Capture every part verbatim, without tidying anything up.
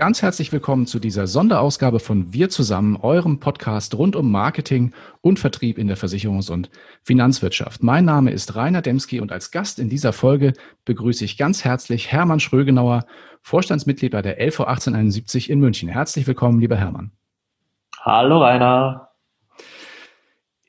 Ganz herzlich willkommen zu dieser Sonderausgabe von Wir zusammen, eurem Podcast rund um Marketing und Vertrieb in der Versicherungs- und Finanzwirtschaft. Mein Name ist Rainer Dembski und als Gast in dieser Folge begrüße ich ganz herzlich Hermann Schrögenauer, Vorstandsmitglied bei der L V achtzehnhunderteinundsiebzig in München. Herzlich willkommen, lieber Hermann. Hallo Rainer.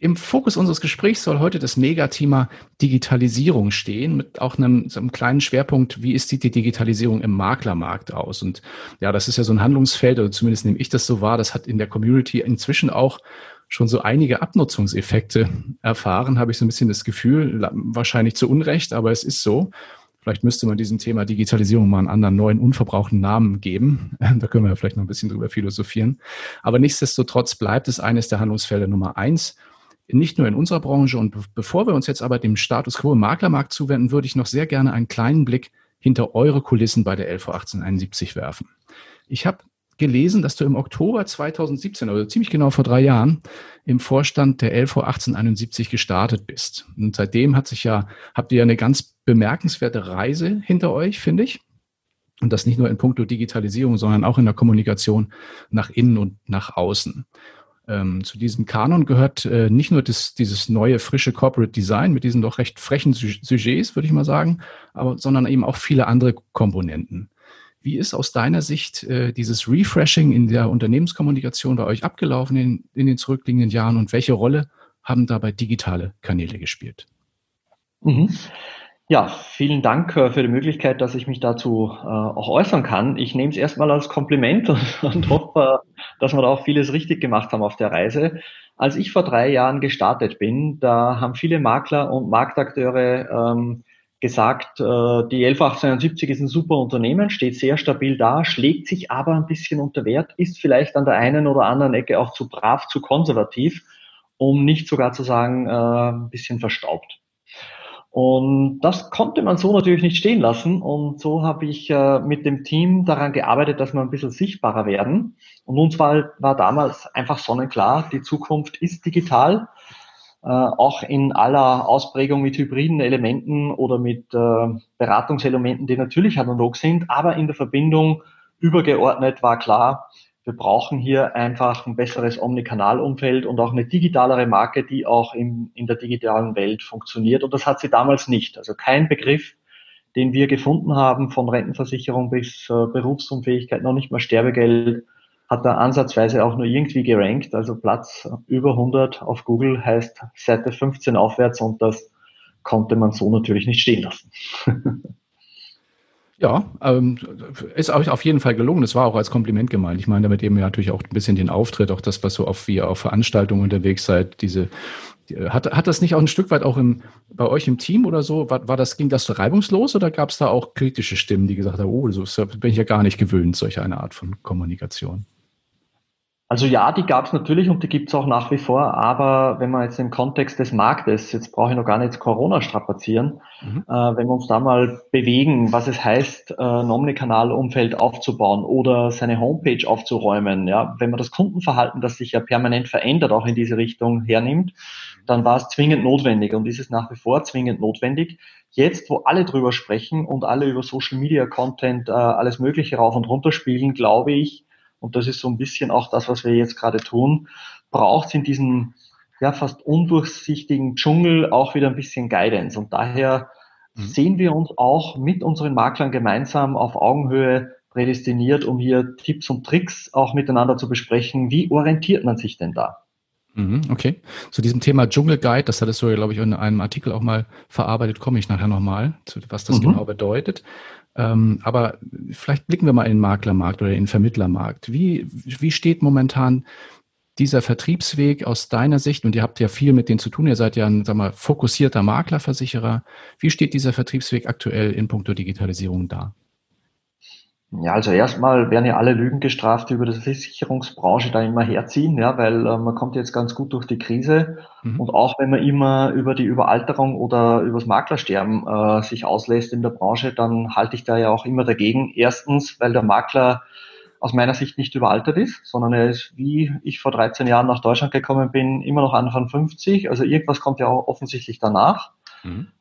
Im Fokus unseres Gesprächs soll heute das Megathema Digitalisierung stehen, mit auch einem, so einem kleinen Schwerpunkt, wie sieht die Digitalisierung im Maklermarkt aus? Und ja, das ist ja so ein Handlungsfeld, oder zumindest nehme ich das so wahr, das hat in der Community inzwischen auch schon so einige Abnutzungseffekte erfahren, habe ich so ein bisschen das Gefühl, wahrscheinlich zu Unrecht, aber es ist so. Vielleicht müsste man diesem Thema Digitalisierung mal einen anderen, neuen, unverbrauchten Namen geben. Da können wir ja vielleicht noch ein bisschen drüber philosophieren. Aber nichtsdestotrotz bleibt es eines der Handlungsfelder Nummer eins, nicht nur in unserer Branche. Und bevor wir uns jetzt aber dem Status quo im Maklermarkt zuwenden, würde ich noch sehr gerne einen kleinen Blick hinter eure Kulissen bei der L V achtzehnhunderteinundsiebzig werfen. Ich habe gelesen, dass du im Oktober zweitausendsiebzehn, also ziemlich genau vor drei Jahren, im Vorstand der L V achtzehnhunderteinundsiebzig gestartet bist. Und seitdem hat sich ja, habt ihr ja eine ganz bemerkenswerte Reise hinter euch, finde ich. Und das nicht nur in puncto Digitalisierung, sondern auch in der Kommunikation nach innen und nach außen. Ähm, zu diesem Kanon gehört äh, nicht nur das, dieses neue, frische Corporate Design mit diesen doch recht frechen Sujets, würde ich mal sagen, aber, sondern eben auch viele andere Komponenten. Wie ist aus deiner Sicht äh, dieses Refreshing in der Unternehmenskommunikation bei euch abgelaufen in, in den zurückliegenden Jahren und welche Rolle haben dabei digitale Kanäle gespielt? Mhm. Ja, vielen Dank für die Möglichkeit, dass ich mich dazu äh, auch äußern kann. Ich nehme es erstmal als Kompliment und, und hoffe, dass wir da auch vieles richtig gemacht haben auf der Reise. Als ich vor drei Jahren gestartet bin, da haben viele Makler und Marktakteure ähm, gesagt, äh, die L V achtzehnhunderteinundsiebzig ist ein super Unternehmen, steht sehr stabil da, schlägt sich aber ein bisschen unter Wert, ist vielleicht an der einen oder anderen Ecke auch zu brav, zu konservativ, um nicht sogar zu sagen, äh, ein bisschen verstaubt. Und das konnte man so natürlich nicht stehen lassen und so habe ich äh, mit dem Team daran gearbeitet, dass wir ein bisschen sichtbarer werden. Und uns war, war damals einfach sonnenklar, die Zukunft ist digital, äh, auch in aller Ausprägung mit hybriden Elementen oder mit äh, Beratungselementen, die natürlich analog sind, aber in der Verbindung übergeordnet war klar, wir brauchen hier einfach ein besseres Omnikanalumfeld und auch eine digitalere Marke, die auch im, in der digitalen Welt funktioniert. Und das hat sie damals nicht. Also kein Begriff, den wir gefunden haben, von Rentenversicherung bis äh, Berufsunfähigkeit, noch nicht mal Sterbegeld, hat da ansatzweise auch nur irgendwie gerankt. Also Platz über hundert auf Google heißt Seite fünfzehn aufwärts und das konnte man so natürlich nicht stehen lassen. Ja, ähm, ist euch auf jeden Fall gelungen. Das war auch als Kompliment gemeint. Ich meine, damit eben ja natürlich auch ein bisschen den Auftritt, auch das, was so auf wie ihr auf Veranstaltungen unterwegs seid. Diese die, hat hat das nicht auch ein Stück weit auch im bei euch im Team oder so? War, war das ging das so reibungslos oder gab es da auch kritische Stimmen, die gesagt haben, oh, so bin ich ja gar nicht gewöhnt, solche eine Art von Kommunikation? Also ja, die gab es natürlich und die gibt es auch nach wie vor, aber wenn man jetzt im Kontext des Marktes, jetzt brauche ich noch gar nicht Corona strapazieren, mhm. äh, wenn wir uns da mal bewegen, was es heißt, äh, ein Omnikanal-Umfeld aufzubauen oder seine Homepage aufzuräumen, ja, wenn man das Kundenverhalten, das sich ja permanent verändert, auch in diese Richtung hernimmt, dann war es zwingend notwendig und ist es nach wie vor zwingend notwendig. Jetzt, wo alle drüber sprechen und alle über Social-Media-Content äh, alles Mögliche rauf und runter spielen, glaube ich, und das ist so ein bisschen auch das, was wir jetzt gerade tun, braucht es in diesem ja fast undurchsichtigen Dschungel auch wieder ein bisschen Guidance. Und daher mhm. sehen wir uns auch mit unseren Maklern gemeinsam auf Augenhöhe prädestiniert, um hier Tipps und Tricks auch miteinander zu besprechen. Wie orientiert man sich denn da? Mhm, okay. Zu diesem Thema Dschungelguide, das hattest du, glaube ich, in einem Artikel auch mal verarbeitet, komme ich nachher nochmal, was das mhm. genau bedeutet. Ähm, aber vielleicht blicken wir mal in den Maklermarkt oder in den Vermittlermarkt. Wie, wie steht momentan dieser Vertriebsweg aus deiner Sicht? Und ihr habt ja viel mit denen zu tun. Ihr seid ja ein, sag mal, fokussierter Maklerversicherer. Wie steht dieser Vertriebsweg aktuell in puncto Digitalisierung da? Ja, also erstmal werden ja alle Lügen gestraft, die über die Versicherungsbranche da immer herziehen, ja, weil äh, man kommt jetzt ganz gut durch die Krise. Mhm. Und auch wenn man immer über die Überalterung oder übers Maklersterben äh, sich auslässt in der Branche, dann halte ich da ja auch immer dagegen. Erstens, weil der Makler aus meiner Sicht nicht überaltert ist, sondern er ist, wie ich vor dreizehn Jahren nach Deutschland gekommen bin, immer noch Anfang fünfzig. Also irgendwas kommt ja auch offensichtlich danach.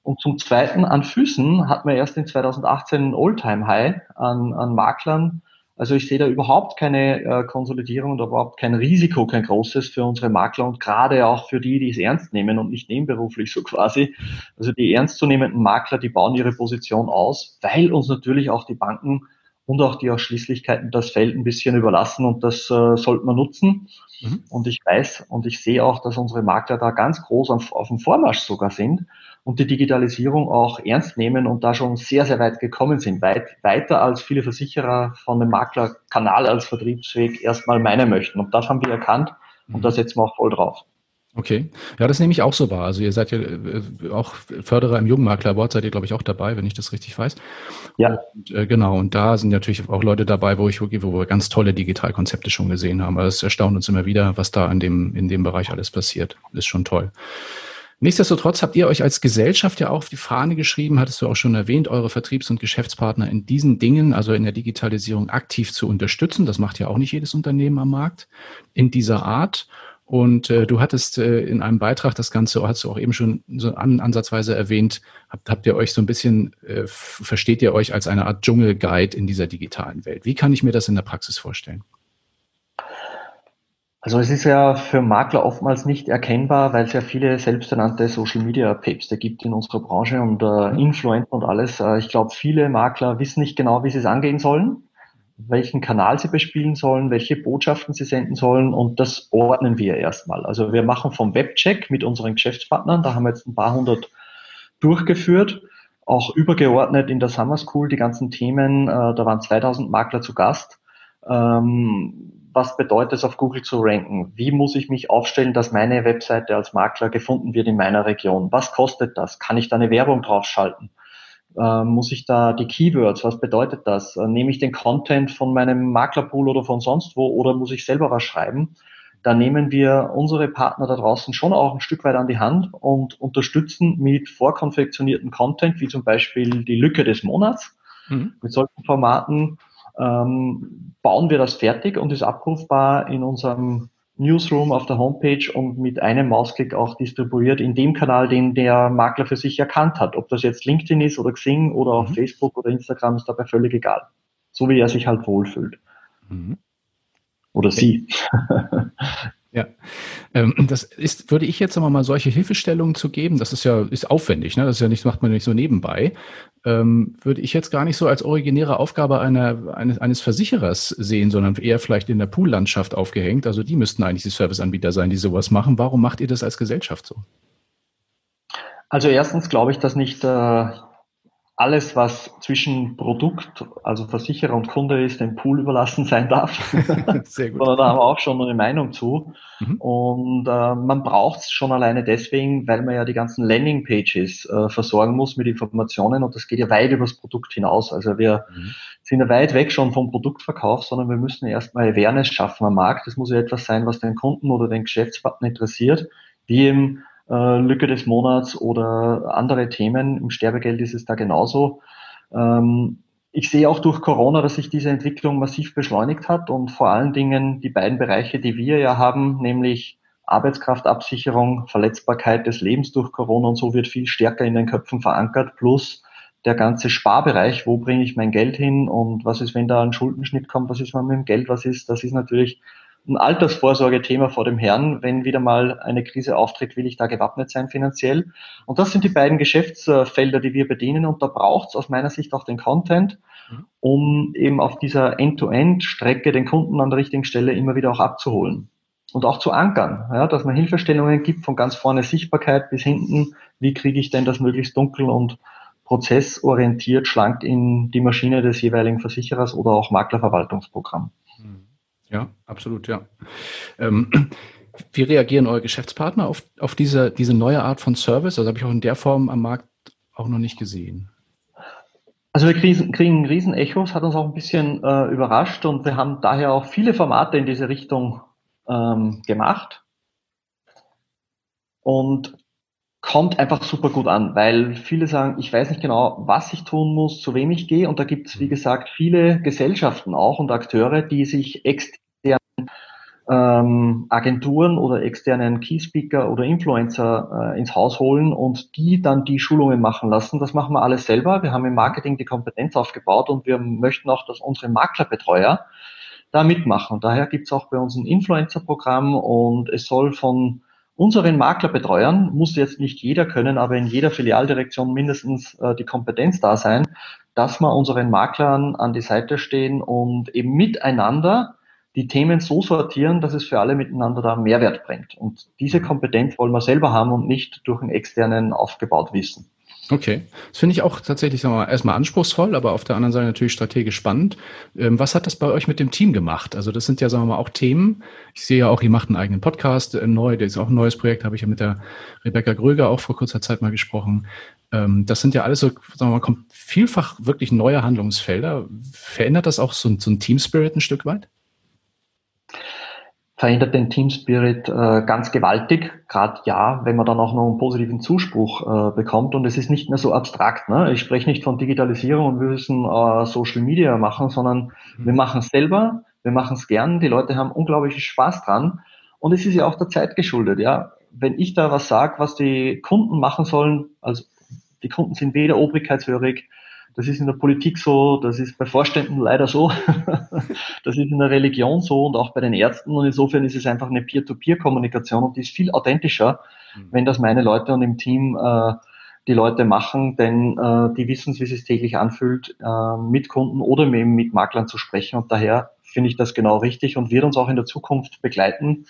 Und zum Zweiten, an Füßen hat man erst in zweitausendachtzehn einen All-Time-High an, an Maklern, Also ich sehe da überhaupt keine äh, Konsolidierung und überhaupt kein Risiko, kein großes für unsere Makler und gerade auch für die, die es ernst nehmen und nicht nebenberuflich so quasi. Also die ernstzunehmenden Makler, die bauen ihre Position aus, weil uns natürlich auch die Banken und auch die Ausschließlichkeiten das Feld ein bisschen überlassen und das äh, sollte man nutzen. Mhm. Und ich weiß und ich sehe auch, dass unsere Makler da ganz groß auf, auf dem Vormarsch sogar sind und die Digitalisierung auch ernst nehmen und da schon sehr, sehr weit gekommen sind. Weit, weiter als viele Versicherer von dem Maklerkanal als Vertriebsweg erstmal meinen möchten. Und das haben wir erkannt und da setzen wir auch voll drauf. Okay. Ja, das nehme ich auch so wahr. Also ihr seid ja auch Förderer im Jungmakler Award, seid ihr, glaube ich, auch dabei, wenn ich das richtig weiß. Ja. Und, äh, genau. Und da sind natürlich auch Leute dabei, wo ich, wo wir ganz tolle Digitalkonzepte schon gesehen haben. Also es erstaunt uns immer wieder, was da in dem, in dem Bereich alles passiert. Ist schon toll. Nichtsdestotrotz habt ihr euch als Gesellschaft ja auch auf die Fahne geschrieben, hattest du auch schon erwähnt, eure Vertriebs- und Geschäftspartner in diesen Dingen, also in der Digitalisierung, aktiv zu unterstützen. Das macht ja auch nicht jedes Unternehmen am Markt in dieser Art. Und äh, du hattest äh, in einem Beitrag, das Ganze hast du auch eben schon so an, ansatzweise erwähnt, habt, habt ihr euch so ein bisschen, äh, versteht ihr euch als eine Art Dschungelguide in dieser digitalen Welt. Wie kann ich mir das in der Praxis vorstellen? Also es ist ja für Makler oftmals nicht erkennbar, weil es ja viele selbsternannte Social-Media-Päpste gibt in unserer Branche und äh, Influencer und alles. Äh, ich glaube, viele Makler wissen nicht genau, wie sie es angehen sollen, welchen Kanal sie bespielen sollen, welche Botschaften sie senden sollen und das ordnen wir erstmal. Also wir machen vom Webcheck mit unseren Geschäftspartnern, da haben wir jetzt ein paar hundert durchgeführt, auch übergeordnet in der Summer School die ganzen Themen, äh, da waren zweitausend Makler zu Gast. Ähm, Was bedeutet es, auf Google zu ranken? Wie muss ich mich aufstellen, dass meine Webseite als Makler gefunden wird in meiner Region? Was kostet das? Kann ich da eine Werbung draufschalten? Ähm, muss ich da die Keywords, was bedeutet das? Äh, nehme ich den Content von meinem Maklerpool oder von sonst wo oder muss ich selber was schreiben? Da nehmen wir unsere Partner da draußen schon auch ein Stück weit an die Hand und unterstützen mit vorkonfektionierten Content, wie zum Beispiel die Lücke des Monats. Mhm. Mit solchen Formaten Ähm, bauen wir das fertig und ist abrufbar in unserem Newsroom auf der Homepage und mit einem Mausklick auch distribuiert in dem Kanal, den der Makler für sich erkannt hat. Ob das jetzt LinkedIn ist oder Xing oder auf mhm. Facebook oder Instagram, ist dabei völlig egal. So wie er sich halt wohlfühlt. Mhm. Oder okay. Sie. Ja, das ist, würde ich jetzt mal solche Hilfestellungen zu geben, das ist ja ist aufwendig, ne? Das ist ja nicht, macht man nicht so nebenbei, ähm, würde ich jetzt gar nicht so als originäre Aufgabe einer, eines, eines Versicherers sehen, sondern eher vielleicht in der Poollandschaft aufgehängt. Also die müssten eigentlich die Serviceanbieter sein, die sowas machen. Warum macht ihr das als Gesellschaft so? Also erstens glaube ich, dass nicht äh, alles, was zwischen Produkt, also Versicherer und Kunde ist, dem Pool überlassen sein darf. Sehr gut. Aber da haben wir auch schon eine Meinung zu. Mhm. Und äh, man braucht es schon alleine deswegen, weil man ja die ganzen Landingpages äh, versorgen muss mit Informationen und das geht ja weit über das Produkt hinaus. Also wir mhm. sind ja weit weg schon vom Produktverkauf, sondern wir müssen erstmal Awareness schaffen am Markt. Das muss ja etwas sein, was den Kunden oder den Geschäftspartner interessiert, wie im Lücke des Monats oder andere Themen. Im Sterbegeld ist es da genauso. Ich sehe auch durch Corona, dass sich diese Entwicklung massiv beschleunigt hat und vor allen Dingen die beiden Bereiche, die wir ja haben, nämlich Arbeitskraftabsicherung, Verletzbarkeit des Lebens durch Corona und so wird viel stärker in den Köpfen verankert, plus der ganze Sparbereich, wo bringe ich mein Geld hin und was ist, wenn da ein Schuldenschnitt kommt, was ist mit dem Geld, was ist, das ist natürlich ein Altersvorsorgethema vor dem Herrn, wenn wieder mal eine Krise auftritt, will ich da gewappnet sein finanziell. Und das sind die beiden Geschäftsfelder, die wir bedienen und da braucht es aus meiner Sicht auch den Content, um eben auf dieser End-to-End-Strecke den Kunden an der richtigen Stelle immer wieder auch abzuholen und auch zu ankern, ja, dass man Hilfestellungen gibt, von ganz vorne Sichtbarkeit bis hinten, wie kriege ich denn das möglichst dunkel und prozessorientiert schlank in die Maschine des jeweiligen Versicherers oder auch Maklerverwaltungsprogramm. Mhm. Ja, absolut, ja. Ähm, wie reagieren eure Geschäftspartner auf, auf diese, diese neue Art von Service? Also habe ich auch in der Form am Markt auch noch nicht gesehen. Also wir kriegen, kriegen riesen Echos, hat uns auch ein bisschen äh, überrascht und wir haben daher auch viele Formate in diese Richtung ähm, gemacht und kommt einfach super gut an, weil viele sagen, ich weiß nicht genau, was ich tun muss, zu wem ich gehe und da gibt es, wie gesagt, viele Gesellschaften auch und Akteure, die sich extern ähm, Agenturen oder externen Keyspeaker oder Influencer äh, ins Haus holen und die dann die Schulungen machen lassen. Das machen wir alles selber. Wir haben im Marketing die Kompetenz aufgebaut und wir möchten auch, dass unsere Maklerbetreuer da mitmachen. Daher gibt's auch bei uns ein Influencer-Programm und es soll von unseren Maklerbetreuern, muss jetzt nicht jeder können, aber in jeder Filialdirektion mindestens äh, die Kompetenz da sein, dass wir unseren Maklern an die Seite stehen und eben miteinander die Themen so sortieren, dass es für alle miteinander da einen Mehrwert bringt. Und diese Kompetenz wollen wir selber haben und nicht durch einen externen aufgebaut wissen. Okay, das finde ich auch tatsächlich, sagen wir mal, erstmal anspruchsvoll, aber auf der anderen Seite natürlich strategisch spannend. Was hat das bei euch mit dem Team gemacht? Also das sind ja, sagen wir mal, auch Themen. Ich sehe ja auch, ihr macht einen eigenen Podcast neu, das ist auch ein neues Projekt, habe ich ja mit der Rebecca Gröger auch vor kurzer Zeit mal gesprochen. Das sind ja alles so, sagen wir mal, vielfach wirklich neue Handlungsfelder. Verändert das auch so ein, so ein Team-Spirit ein Stück weit? Verändert den Teamspirit äh, ganz gewaltig, gerade ja, wenn man dann auch noch einen positiven Zuspruch äh, bekommt und es ist nicht mehr so abstrakt. Ne? Ich spreche nicht von Digitalisierung und wir müssen äh, Social Media machen, sondern mhm. wir machen es selber, wir machen es gern, die Leute haben unglaublichen Spaß dran und es ist ja auch der Zeit geschuldet. Ja? Wenn ich da was sage, was die Kunden machen sollen, also die Kunden sind weder obrigkeitshörig, das ist in der Politik so, das ist bei Vorständen leider so, das ist in der Religion so und auch bei den Ärzten. Und insofern ist es einfach eine Peer-to-Peer-Kommunikation und die ist viel authentischer, mhm. wenn das meine Leute und im Team äh, die Leute machen, denn äh, die wissen, wie es sich täglich anfühlt, äh, mit Kunden oder eben mit Maklern zu sprechen. Und daher finde ich das genau richtig und wird uns auch in der Zukunft begleiten,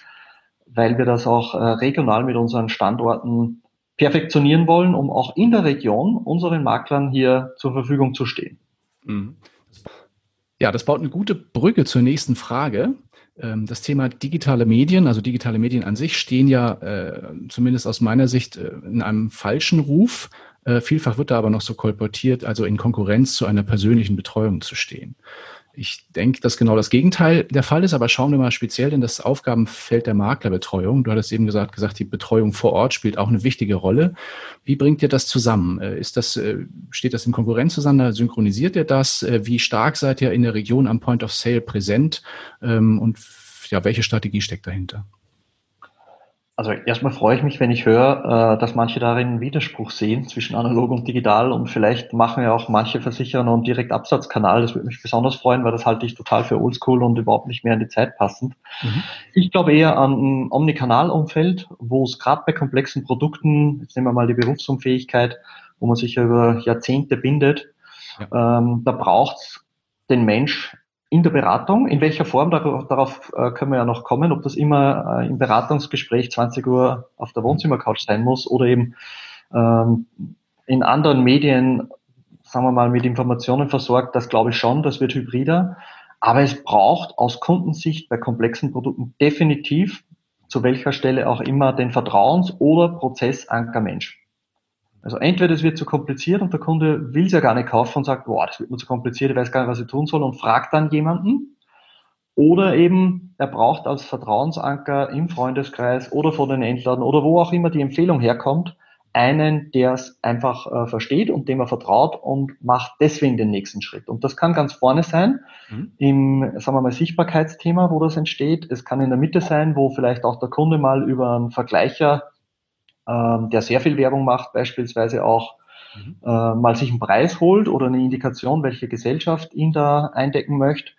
weil wir das auch äh, regional mit unseren Standorten perfektionieren wollen, um auch in der Region unseren Maklern hier zur Verfügung zu stehen. Ja, das baut eine gute Brücke zur nächsten Frage. Das Thema digitale Medien, also digitale Medien an sich, stehen ja zumindest aus meiner Sicht in einem falschen Ruf. Vielfach wird da aber noch so kolportiert, also in Konkurrenz zu einer persönlichen Betreuung zu stehen. Ich denke, dass genau das Gegenteil der Fall ist, aber schauen wir mal speziell in das Aufgabenfeld der Maklerbetreuung. Du hattest eben gesagt, gesagt, die Betreuung vor Ort spielt auch eine wichtige Rolle. Wie bringt ihr das zusammen? Ist das, steht das in Konkurrenz zusammen? Synchronisiert ihr das? Wie stark seid ihr in der Region am Point of Sale präsent? Und ja, welche Strategie steckt dahinter? Also erstmal freue ich mich, wenn ich höre, dass manche darin einen Widerspruch sehen zwischen analog und digital und vielleicht machen ja auch manche Versicherer noch einen Direktabsatzkanal. Das würde mich besonders freuen, weil das halte ich total für oldschool und überhaupt nicht mehr in die Zeit passend. Mhm. Ich glaube eher an ein Omnikanal-Umfeld, wo es gerade bei komplexen Produkten, jetzt nehmen wir mal die Berufsunfähigkeit, wo man sich ja über Jahrzehnte bindet, ja. ähm, da braucht es den Mensch in der Beratung, in welcher Form, darauf können wir ja noch kommen, ob das immer im Beratungsgespräch zwanzig Uhr auf der Wohnzimmercouch sein muss oder eben ähm, in anderen Medien, sagen wir mal, mit Informationen versorgt, das glaube ich schon, das wird hybrider. Aber es braucht aus Kundensicht bei komplexen Produkten definitiv, zu welcher Stelle auch immer, den Vertrauens- oder Prozessanker Mensch. Also entweder es wird zu kompliziert und der Kunde will es ja gar nicht kaufen und sagt, boah, das wird mir zu kompliziert, ich weiß gar nicht, was ich tun soll und fragt dann jemanden. Oder eben, er braucht als Vertrauensanker im Freundeskreis oder von den Entladern oder wo auch immer die Empfehlung herkommt, einen, der es einfach äh, versteht und dem er vertraut und macht deswegen den nächsten Schritt. Und das kann ganz vorne sein, mhm. im, sagen wir mal, Sichtbarkeitsthema, wo das entsteht. Es kann in der Mitte sein, wo vielleicht auch der Kunde mal über einen Vergleicher, der sehr viel Werbung macht, beispielsweise auch mhm. äh, mal sich einen Preis holt oder eine Indikation, welche Gesellschaft ihn da eindecken möchte.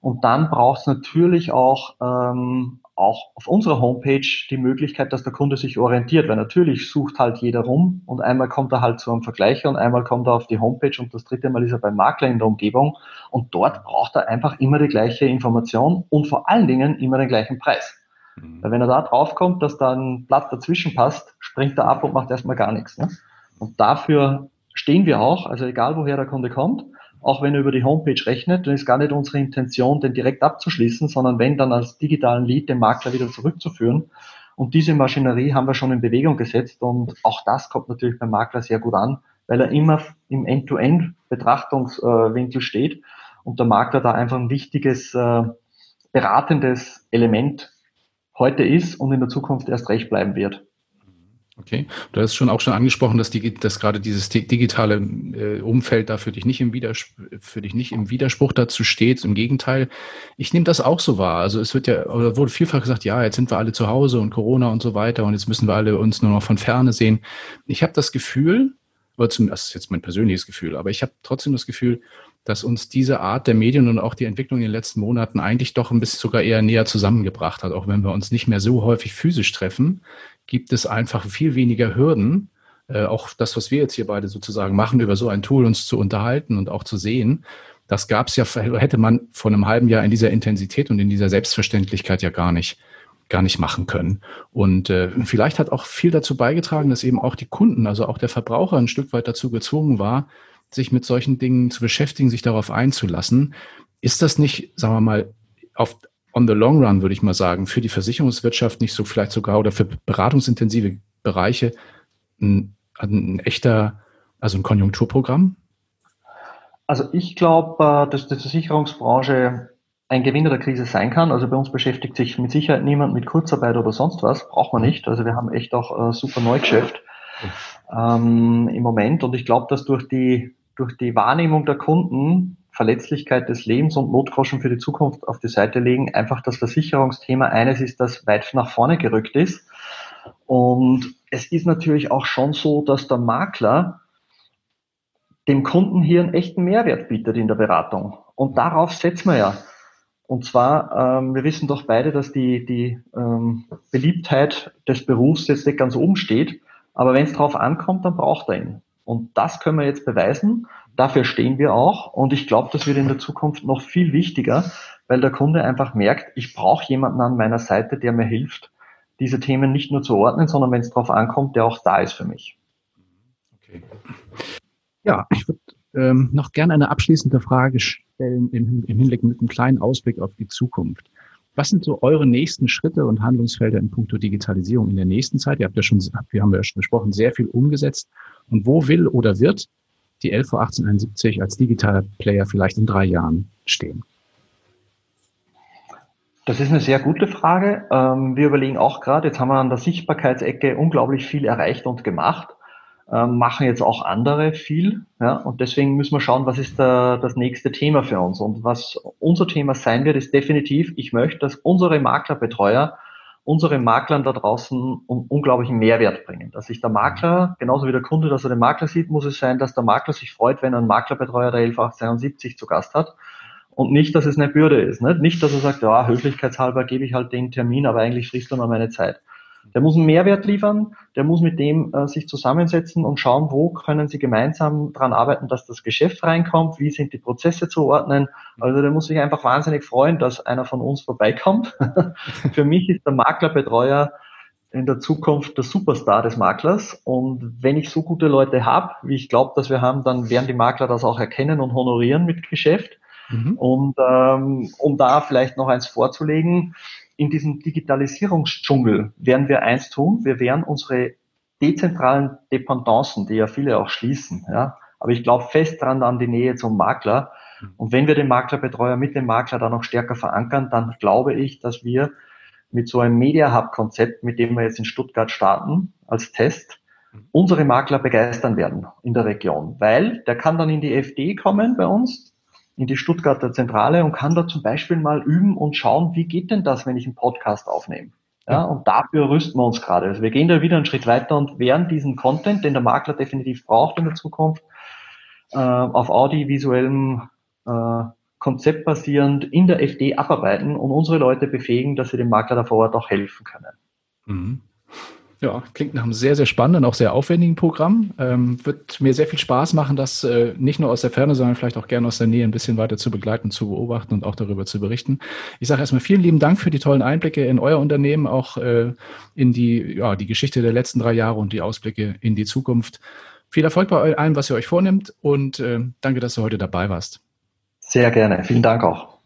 Und dann braucht es natürlich auch, ähm, auch auf unserer Homepage die Möglichkeit, dass der Kunde sich orientiert, weil natürlich sucht halt jeder rum und einmal kommt er halt zu einem Vergleicher und einmal kommt er auf die Homepage und das dritte Mal ist er beim Makler in der Umgebung und dort braucht er einfach immer die gleiche Information und vor allen Dingen immer den gleichen Preis. Weil wenn er da draufkommt, dass da ein Blatt dazwischen passt, springt er ab und macht erstmal gar nichts. Ne? Und dafür stehen wir auch, also egal woher der Kunde kommt, auch wenn er über die Homepage rechnet, dann ist gar nicht unsere Intention, den direkt abzuschließen, sondern wenn dann als digitalen Lead den Makler wieder zurückzuführen. Und diese Maschinerie haben wir schon in Bewegung gesetzt und auch das kommt natürlich beim Makler sehr gut an, weil er immer im End-to-End-Betrachtungswinkel steht und der Makler da einfach ein wichtiges äh, beratendes Element heute ist und in der Zukunft erst recht bleiben wird. Okay, du hast schon auch schon angesprochen, dass, die, dass gerade dieses digitale äh, Umfeld da für dich, nicht im für dich nicht im Widerspruch dazu steht. Im Gegenteil, ich nehme das auch so wahr. Also es wird ja, oder wurde vielfach gesagt, ja, jetzt sind wir alle zu Hause und Corona und so weiter und jetzt müssen wir alle uns nur noch von Ferne sehen. Ich habe das Gefühl, oder zumindest, das ist jetzt mein persönliches Gefühl, aber ich habe trotzdem das Gefühl, dass uns diese Art der Medien und auch die Entwicklung in den letzten Monaten eigentlich doch ein bisschen sogar eher näher zusammengebracht hat. Auch wenn wir uns nicht mehr so häufig physisch treffen, gibt es einfach viel weniger Hürden, äh, auch das, was wir jetzt hier beide sozusagen machen, über so ein Tool uns zu unterhalten und auch zu sehen. Das gab es ja, hätte man vor einem halben Jahr in dieser Intensität und in dieser Selbstverständlichkeit ja gar nicht, gar nicht machen können. Und äh, vielleicht hat auch viel dazu beigetragen, dass eben auch die Kunden, also auch der Verbraucher ein Stück weit dazu gezwungen war, sich mit solchen Dingen zu beschäftigen, sich darauf einzulassen. Ist das nicht, sagen wir mal, auf, on the long run, würde ich mal sagen, für die Versicherungswirtschaft nicht so vielleicht sogar oder für beratungsintensive Bereiche ein, ein echter, also ein Konjunkturprogramm? Also ich glaube, dass die Versicherungsbranche ein Gewinner der Krise sein kann. Also bei uns beschäftigt sich mit Sicherheit niemand mit Kurzarbeit oder sonst was. Braucht man nicht. Also wir haben echt auch super Neugeschäft ähm, im Moment. Und ich glaube, dass durch die durch die Wahrnehmung der Kunden, Verletzlichkeit des Lebens und Notgroschen für die Zukunft auf die Seite legen, einfach das Versicherungsthema eines ist, das weit nach vorne gerückt ist. Und es ist natürlich auch schon so, dass der Makler dem Kunden hier einen echten Mehrwert bietet in der Beratung. Und darauf setzen wir ja. Und zwar, ähm, wir wissen doch beide, dass die, die ähm, Beliebtheit des Berufs jetzt nicht ganz oben steht. Aber wenn es drauf ankommt, dann braucht er ihn. Und das können wir jetzt beweisen. Dafür stehen wir auch. Und ich glaube, das wird in der Zukunft noch viel wichtiger, weil der Kunde einfach merkt, ich brauche jemanden an meiner Seite, der mir hilft, diese Themen nicht nur zu ordnen, sondern wenn es drauf ankommt, der auch da ist für mich. Okay. Ja, ich würde ähm, noch gerne eine abschließende Frage stellen im, im Hinblick mit einem kleinen Ausblick auf die Zukunft. Was sind so eure nächsten Schritte und Handlungsfelder in puncto Digitalisierung in der nächsten Zeit? Ihr habt ja schon, wir haben ja schon besprochen, sehr viel umgesetzt. Und wo will oder wird die L V achtzehn einundsiebzig als digitaler Player vielleicht in drei Jahren stehen? Das ist eine sehr gute Frage. Wir überlegen auch gerade, jetzt haben wir an der Sichtbarkeitsecke unglaublich viel erreicht und gemacht, machen jetzt auch andere viel. Ja, und deswegen müssen wir schauen, was ist da das nächste Thema für uns. Und was unser Thema sein wird, ist definitiv, ich möchte, dass unsere Maklerbetreuer unseren Maklern da draußen einen unglaublichen Mehrwert bringen. Dass sich der Makler, genauso wie der Kunde, dass er den Makler sieht, muss es sein, dass der Makler sich freut, wenn ein Maklerbetreuer der elf acht sieben zwei zu Gast hat und nicht, dass es eine Bürde ist. Nicht, nicht dass er sagt, ja, höflichkeitshalber gebe ich halt den Termin, aber eigentlich frisst er mal meine Zeit. Der muss einen Mehrwert liefern, der muss mit dem äh, sich zusammensetzen und schauen, wo können sie gemeinsam dran arbeiten, dass das Geschäft reinkommt, wie sind die Prozesse zu ordnen. Also der muss sich einfach wahnsinnig freuen, dass einer von uns vorbeikommt. Für mich ist der Maklerbetreuer in der Zukunft der Superstar des Maklers. Und wenn ich so gute Leute habe, wie ich glaube, dass wir haben, dann werden die Makler das auch erkennen und honorieren mit Geschäft. Mhm. Und ähm, um da vielleicht noch eins vorzulegen, in diesem Digitalisierungsdschungel werden wir eins tun, wir werden unsere dezentralen Dependancen, die ja viele auch schließen, ja, aber ich glaube fest dran an die Nähe zum Makler. Und wenn wir den Maklerbetreuer mit dem Makler da noch stärker verankern, dann glaube ich, dass wir mit so einem Media-Hub-Konzept, mit dem wir jetzt in Stuttgart starten, als Test, unsere Makler begeistern werden in der Region. Weil der kann dann in die F D kommen bei uns, in die Stuttgarter Zentrale und kann da zum Beispiel mal üben und schauen, wie geht denn das, wenn ich einen Podcast aufnehme. Ja, und dafür rüsten wir uns gerade. Also wir gehen da wieder einen Schritt weiter und werden diesen Content, den der Makler definitiv braucht in der Zukunft, äh, auf audiovisuellem äh, Konzept basierend in der F D abarbeiten und unsere Leute befähigen, dass sie dem Makler da vor Ort auch helfen können. Mhm. Ja, klingt nach einem sehr, sehr spannenden, auch sehr aufwendigen Programm. Ähm, wird mir sehr viel Spaß machen, das äh, nicht nur aus der Ferne, sondern vielleicht auch gerne aus der Nähe ein bisschen weiter zu begleiten, zu beobachten und auch darüber zu berichten. Ich sage erstmal vielen lieben Dank für die tollen Einblicke in euer Unternehmen, auch äh, in die, ja, die Geschichte der letzten drei Jahre und die Ausblicke in die Zukunft. Viel Erfolg bei allem, was ihr euch vornimmt und äh, danke, dass du heute dabei warst. Sehr gerne. Vielen Dank auch.